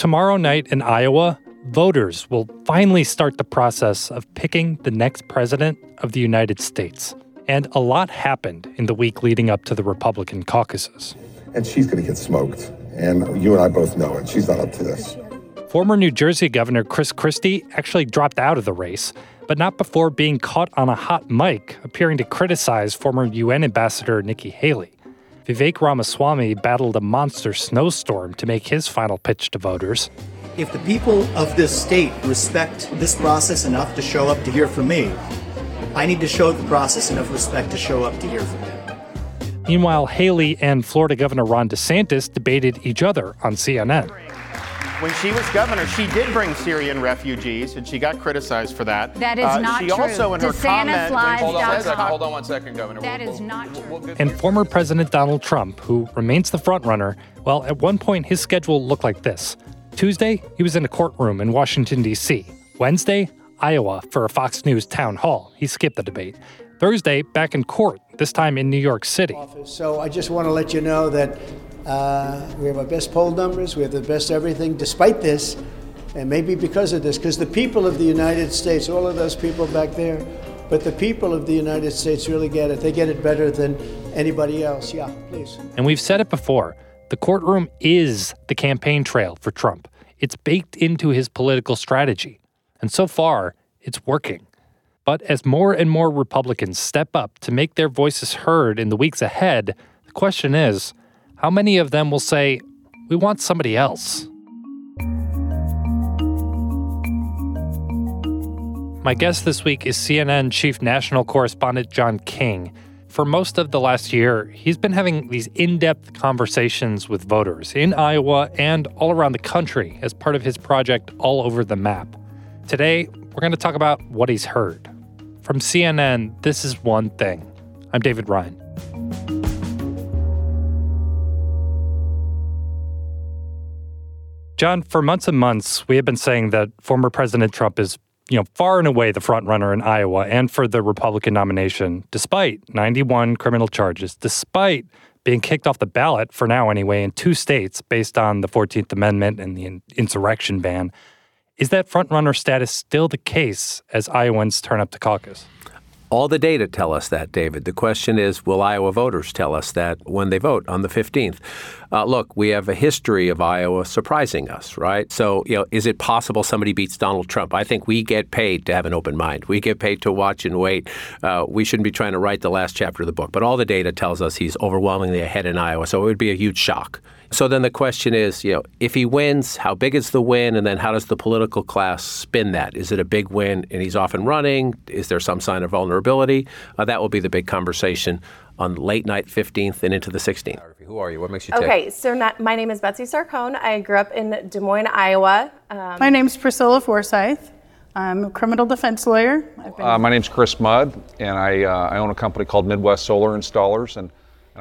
Tomorrow night in Iowa, voters will finally start the process of picking the next president of the United States. And a lot happened in the week leading up to the Republican caucuses. And she's going to get smoked. And you and I both know it. She's not up to this. Former New Jersey Governor Chris Christie actually dropped out of the race, but not before being caught on a hot mic appearing to criticize former UN Ambassador Nikki Haley. Vivek Ramaswamy battled a monster snowstorm to make his final pitch to voters. If the people of this state respect this process enough to show up to hear from me, I need to show the process enough respect to show up to hear from them. Meanwhile, Haley and Florida Governor Ron DeSantis debated each other on CNN. When she was governor, she did bring Syrian refugees, and she got criticized for that. That is not true. She also, in her comment, hold on one second, Governor. That is not true. And former President Donald Trump, who remains the frontrunner, well, at one point his schedule looked like this. Tuesday, he was in a courtroom in Washington, D.C. Wednesday, Iowa for a Fox News town hall. He skipped the debate. Thursday, back in court, this time in New York City. So I just want to let you know that we have our best poll numbers, we have the best everything, despite this, and maybe because of this, because the people of the United States, all of those people back there, but the people of the United States really get it. They get it better than anybody else. Yeah, please. And we've said it before, the courtroom is the campaign trail for Trump. It's baked into his political strategy. And so far, it's working. But as more and more Republicans step up to make their voices heard in the weeks ahead, the question is, how many of them will say, we want somebody else? My guest this week is CNN chief national correspondent John King. For most of the last year, he's been having these in-depth conversations with voters in Iowa and all around the country as part of his project All Over the Map. Today, we're going to talk about what he's heard. From CNN, this is one thing. I'm David Ryan. John, for months and months, we have been saying that former President Trump is, far and away the frontrunner in Iowa and for the Republican nomination, despite 91 criminal charges, despite being kicked off the ballot, for now anyway, in two states based on the 14th Amendment and the insurrection ban. Is that frontrunner status still the case as Iowans turn up the caucus? All the data tell us that, David. The question is, will Iowa voters tell us that when they vote on the 15th? Look, we have a history of Iowa surprising us, right? So, is it possible somebody beats Donald Trump? I think we get paid to have an open mind. We get paid to watch and wait. We shouldn't be trying to write the last chapter of the book. But all the data tells us he's overwhelmingly ahead in Iowa, so it would be a huge shock. So then the question is, if he wins, how big is the win? And then how does the political class spin that? Is it a big win and he's off and running? Is there some sign of vulnerability? That will be the big conversation on late night 15th and into the 16th. Who are you? What makes you tick? Okay, so my name is Betsy Sarcone. I grew up in Des Moines, Iowa. My name's Priscilla Forsyth. I'm a criminal defense lawyer. My name's Chris Mudd, and I own a company called Midwest Solar Installers.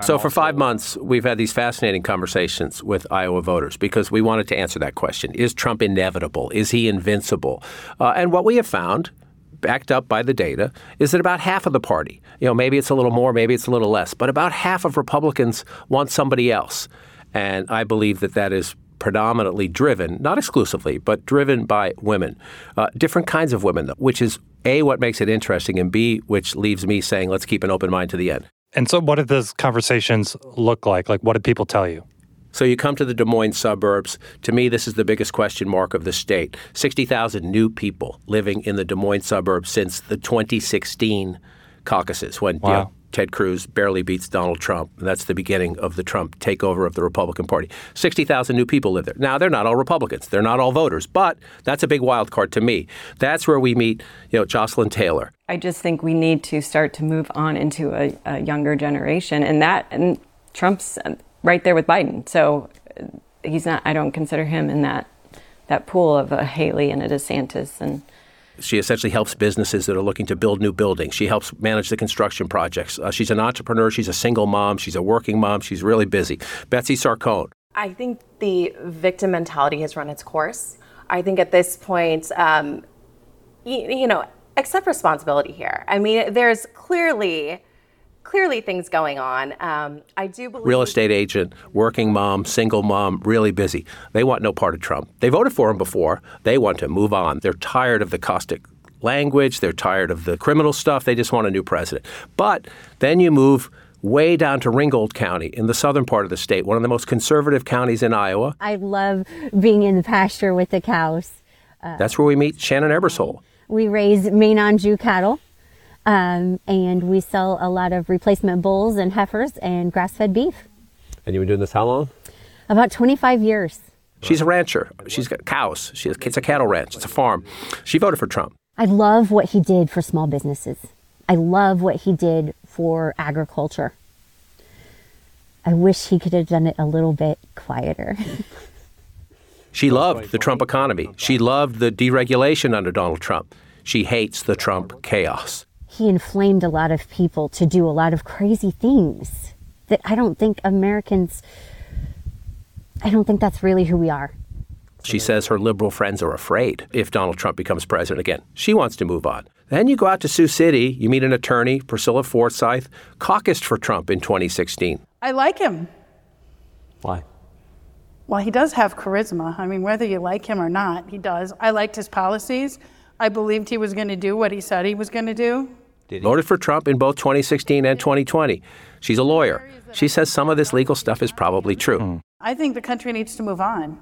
So for 5 months, we've had these fascinating conversations with Iowa voters because we wanted to answer that question. Is Trump inevitable? Is he invincible? And what we have found, backed up by the data, is that about half of the party, maybe it's a little more, maybe it's a little less, but about half of Republicans want somebody else. And I believe that is predominantly driven, not exclusively, but driven by women. Different kinds of women, though, which is A, what makes it interesting, and B, which leaves me saying, let's keep an open mind to the end. And so what did those conversations look like? Like, what did people tell you? So you come to the Des Moines suburbs. To me, this is the biggest question mark of the state. 60,000 new people living in the Des Moines suburbs since the 2016 caucuses, when Ted Cruz barely beats Donald Trump. That's the beginning of the Trump takeover of the Republican Party. 60,000 new people live there. Now, they're not all Republicans. They're not all voters. But that's a big wild card to me. That's where we meet, Jocelyn Taylor. I just think we need to start to move on into a younger generation. And Trump's right there with Biden. So I don't consider him in that pool of a Haley and a DeSantis. And she essentially helps businesses that are looking to build new buildings. She helps manage the construction projects. She's an entrepreneur. She's a single mom. She's a working mom. She's really busy. Betsy Sarcone. I think the victim mentality has run its course. I think at this point, accept responsibility here. I mean, there's clearly clearly things going on. I do believe... Real estate agent, working mom, single mom, really busy. They want no part of Trump. They voted for him before. They want to move on. They're tired of the caustic language. They're tired of the criminal stuff. They just want a new president. But then you move way down to Ringgold County in the southern part of the state, one of the most conservative counties in Iowa. I love being in the pasture with the cows. That's where we meet Shannon Ebersole. We raise Maine Anjou cattle, and we sell a lot of replacement bulls and heifers and grass-fed beef. And you've been doing this how long? About 25 years. She's a rancher. She's got cows. It's a cattle ranch. It's a farm. She voted for Trump. I love what he did for small businesses. I love what he did for agriculture. I wish he could have done it a little bit quieter. She loved the Trump economy. She loved the deregulation under Donald Trump. She hates the Trump chaos. He inflamed a lot of people to do a lot of crazy things that I don't think Americans, I don't think that's really who we are. She says her liberal friends are afraid if Donald Trump becomes president again. She wants to move on. Then you go out to Sioux City, you meet an attorney, Priscilla Forsyth, caucused for Trump in 2016. I like him. Why? Well, he does have charisma. I mean, whether you like him or not, he does. I liked his policies. I believed he was going to do what he said he was going to do. Voted for Trump in both 2016 and 2020. She's a lawyer. She says some of this legal stuff is probably true. I think the country needs to move on.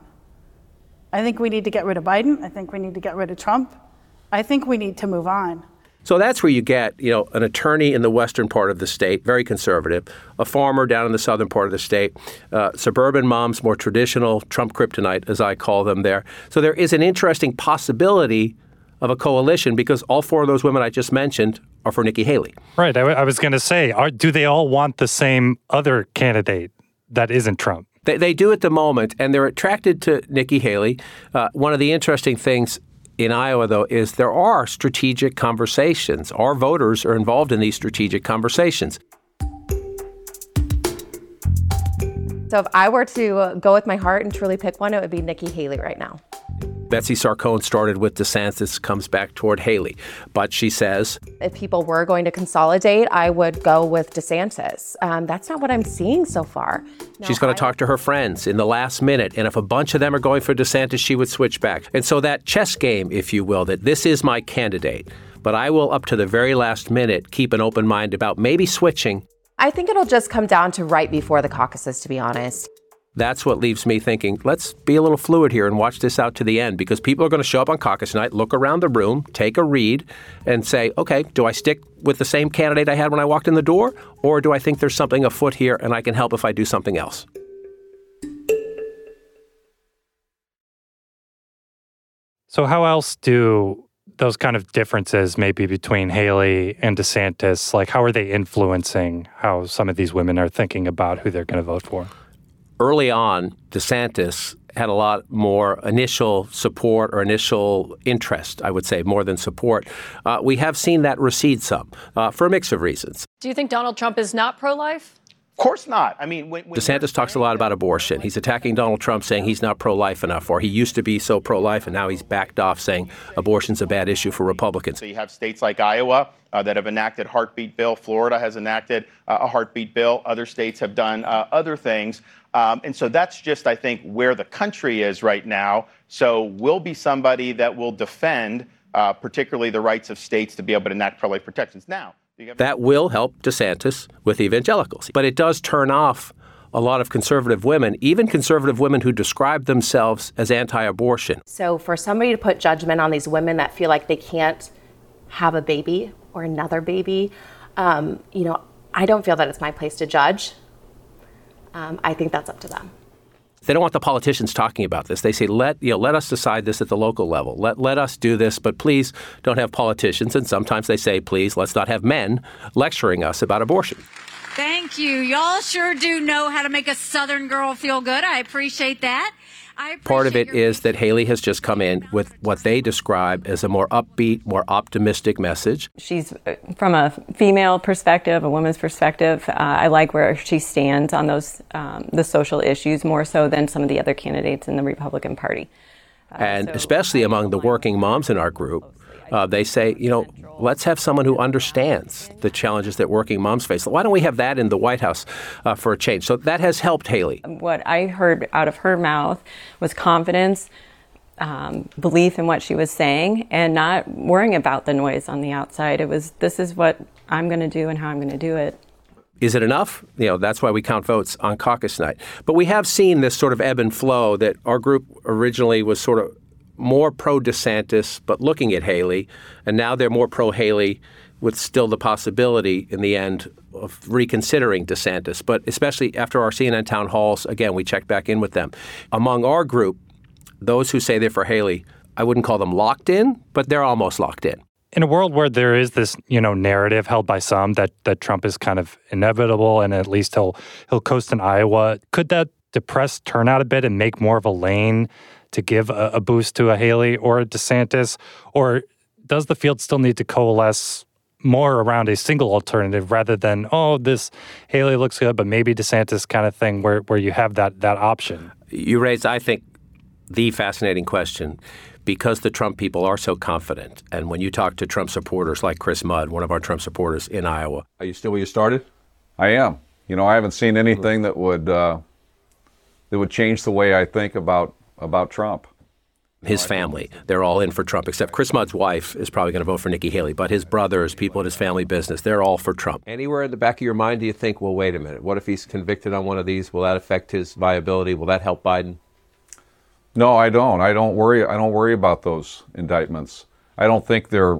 I think we need to get rid of Biden. I think we need to get rid of Trump. I think we need to move on. So that's where you get, an attorney in the western part of the state, very conservative, a farmer down in the southern part of the state, suburban moms, more traditional, Trump kryptonite, as I call them there. So there is an interesting possibility of a coalition because all four of those women I just mentioned are for Nikki Haley. Right. I was going to say, do they all want the same other candidate that isn't Trump? They do at the moment, and they're attracted to Nikki Haley. One of the interesting things in Iowa, though, is there are strategic conversations. Our voters are involved in these strategic conversations. So if I were to go with my heart and truly pick one, it would be Nikki Haley right now. Betsy Sarcone started with DeSantis, comes back toward Haley. But she says, if people were going to consolidate, I would go with DeSantis. That's not what I'm seeing so far. No, she's going to talk to her friends in the last minute. And if a bunch of them are going for DeSantis, she would switch back. And so that chess game, if you will, that this is my candidate, but I will up to the very last minute keep an open mind about maybe switching. I think it'll just come down to right before the caucuses, to be honest. That's what leaves me thinking, let's be a little fluid here and watch this out to the end, because people are going to show up on caucus night, look around the room, take a read, and say, okay, do I stick with the same candidate I had when I walked in the door, or do I think there's something afoot here and I can help if I do something else? So how else do those kind of differences maybe between Haley and DeSantis, how are they influencing how some of these women are thinking about who they're going to vote for? Early on, DeSantis had a lot more initial support or initial interest, I would say, more than support. We have seen that recede some for a mix of reasons. Do you think Donald Trump is not pro-life? Of course not. I mean, when DeSantis talks a lot about abortion. He's attacking Donald Trump, saying he's not pro-life enough, or he used to be so pro-life, and now he's backed off, saying abortion's a bad issue for Republicans. So you have states like Iowa that have enacted heartbeat bill. Florida has enacted a heartbeat bill. Other states have done other things. And so that's just, I think, where the country is right now. So we'll be somebody that will defend particularly the rights of states to be able to enact pro-life protections. Now, that will help DeSantis with evangelicals. But it does turn off a lot of conservative women, even conservative women who describe themselves as anti-abortion. So for somebody to put judgment on these women that feel like they can't have a baby or another baby, I don't feel that it's my place to judge. I think that's up to them. They don't want the politicians talking about this. They say, let us decide this at the local level. Let us do this, but please don't have politicians. And sometimes they say, please, let's not have men lecturing us about abortion. Thank you. Y'all sure do know how to make a Southern girl feel good. I appreciate that. Part of it is that Haley has just come in with what they describe as a more upbeat, more optimistic message. She's, from a female perspective, a woman's perspective, I like where she stands on those the social issues more so than some of the other candidates in the Republican Party. And especially among the working moms in our group, They say, you know, let's have someone who understands the challenges that working moms face. Why don't we have that in the White House for a change? So that has helped Haley. What I heard out of her mouth was confidence, belief in what she was saying, and not worrying about the noise on the outside. It was, this is what I'm going to do and how I'm going to do it. Is it enough? You know, that's why we count votes on caucus night. But we have seen this sort of ebb and flow that our group originally was sort of more pro-DeSantis, but looking at Haley, and now they're more pro-Haley with still the possibility in the end of reconsidering DeSantis. But especially after our CNN town halls, again, we checked back in with them. Among our group, those who say they're for Haley, I wouldn't call them locked in, but they're almost locked in. In a world where there is this, you know, narrative held by some that Trump is kind of inevitable and at least he'll coast in Iowa, could that depress turnout a bit and make more of a lane to give a boost to a Haley or a DeSantis? Or does the field still need to coalesce more around a single alternative rather than, oh, this Haley looks good, but maybe DeSantis kind of thing where you have that option? You raised, I think, the fascinating question, because the Trump people are so confident. And when you talk to Trump supporters like Chris Mudd, one of our Trump supporters in Iowa. Are you still where you started? I am. You know, I haven't seen anything that would change the way I think about Trump. His family, they're all in for Trump, except Chris Mudd's wife is probably going to vote for Nikki Haley. But his brothers, people in his family business, they're all for Trump. Anywhere in the back of your mind do you think, well, wait a minute, what if he's convicted on one of these? Will that affect his viability? Will that help Biden? No, I don't. I don't worry about those indictments. I don't think they're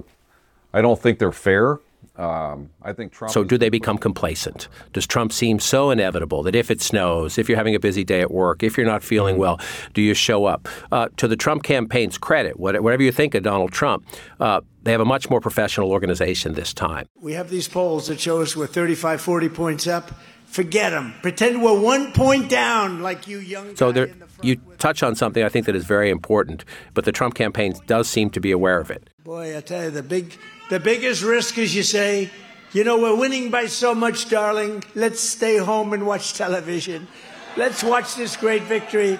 fair. I think Trump. So do they become complacent? Does Trump seem so inevitable that if it snows, if you're having a busy day at work, if you're not feeling well, do you show up? To the Trump campaign's credit, whatever you think of Donald Trump, they have a much more professional organization this time. We have these polls that show us we're 35, 40 points up. Forget them. Pretend we're 1 point down like you young guy. So there, you touch on something I think that is very important, but the Trump campaign does seem to be aware of it. Boy, I tell you, the biggest risk is you say, you know, we're winning by so much, darling. Let's stay home and watch television. Let's watch this great victory.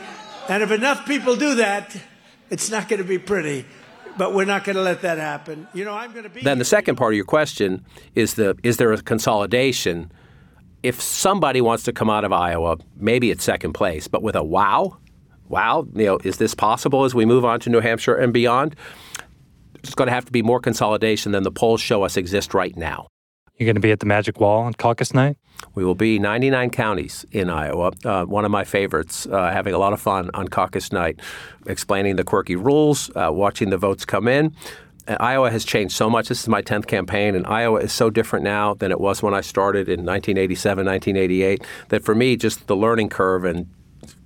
And if enough people do that, it's not going to be pretty. But we're not going to let that happen. You know, I'm going to be... Then the second part of your question is, is there a consolidation? If somebody wants to come out of Iowa, maybe it's second place, but with a wow, you know, is this possible as we move on to New Hampshire and beyond? It's going to have to be more consolidation than the polls show us exist right now. You're going to be at the Magic Wall on caucus night? We will be 99 counties in Iowa. One of my favorites, having a lot of fun on caucus night, explaining the quirky rules, watching the votes come in. Iowa has changed so much. This is my 10th campaign, and Iowa is so different now than it was when I started in 1987, 1988, that for me, just the learning curve and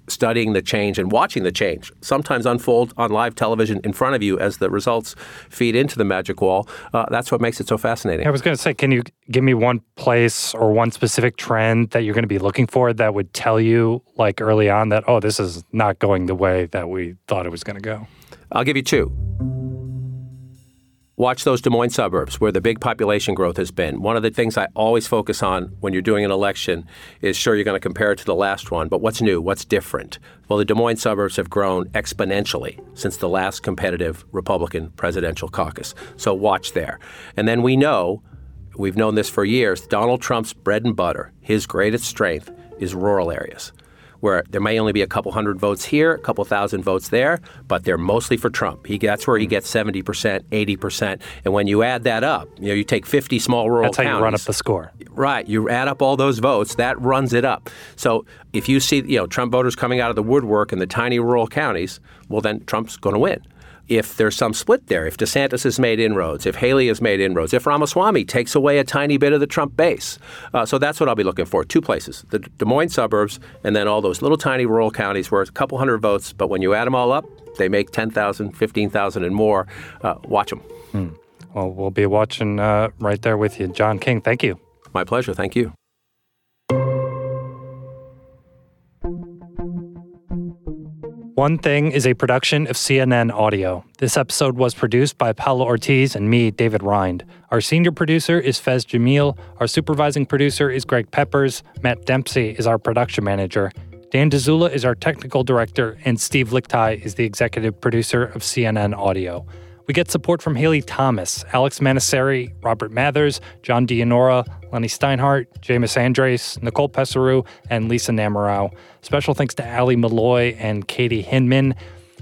studying the change and watching the change sometimes unfold on live television in front of you as the results feed into the Magic Wall, that's what makes it so fascinating. I was going to say, can you give me one place or one specific trend that you're going to be looking for that would tell you, like early on, that, oh, this is not going the way that we thought it was going to go? I'll give you two. Watch those Des Moines suburbs where the big population growth has been. One of the things I always focus on when you're doing an election is, sure, you're going to compare it to the last one, but what's new? What's different? Well, the Des Moines suburbs have grown exponentially since the last competitive Republican presidential caucus. So watch there. And then we know, we've known this for years, Donald Trump's bread and butter, his greatest strength is rural areas, where there may only be a couple hundred votes here, a couple thousand votes there, but they're mostly for Trump. That's where he gets 70%, 80%. And when you add that up, you know, you take 50 small rural counties. That's how you run up the score. Right. You add up all those votes, that runs it up. So if you see, you know, Trump voters coming out of the woodwork in the tiny rural counties, well, then Trump's going to win. If there's some split there, if DeSantis has made inroads, if Haley has made inroads, if Ramaswamy takes away a tiny bit of the Trump base. So that's what I'll be looking for. Two places, the Des Moines suburbs and then all those little tiny rural counties where it's a couple hundred votes. But when you add them all up, they make 10,000, 15,000 and more. Watch them. Well, we'll be watching right there with you. John King, thank you. My pleasure. Thank you. One Thing is a production of CNN Audio. This episode was produced by Paolo Ortiz and me, David Rind. Our senior producer is Fez Jamil. Our supervising producer is Greg Peppers. Matt Dempsey is our production manager. Dan DeZula is our technical director, and Steve Lichtai is the executive producer of CNN Audio. We get support from Haley Thomas, Alex Manassari, Robert Mathers, John D'Anora, Lenny Steinhardt, Jameis Andres, Nicole Pesseroux, and Lisa Namorow. Special thanks to Ali Malloy and Katie Hinman.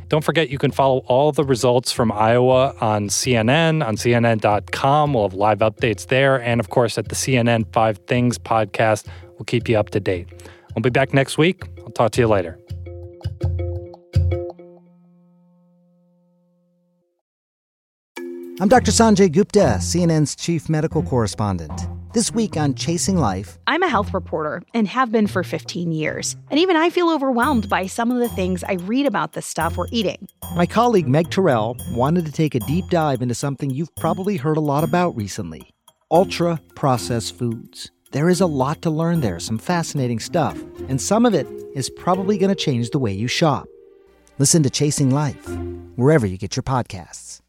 Don't forget, you can follow all the results from Iowa on CNN, on CNN.com. We'll have live updates there. And, of course, at the CNN 5 Things podcast, we'll keep you up to date. We'll be back next week. I'll talk to you later. I'm Dr. Sanjay Gupta, CNN's chief medical correspondent. This week on Chasing Life. I'm a health reporter and have been for 15 years. And even I feel overwhelmed by some of the things I read about the stuff we're eating. My colleague Meg Terrell wanted to take a deep dive into something you've probably heard a lot about recently. Ultra-processed foods. There is a lot to learn there, some fascinating stuff. And some of it is probably going to change the way you shop. Listen to Chasing Life, wherever you get your podcasts.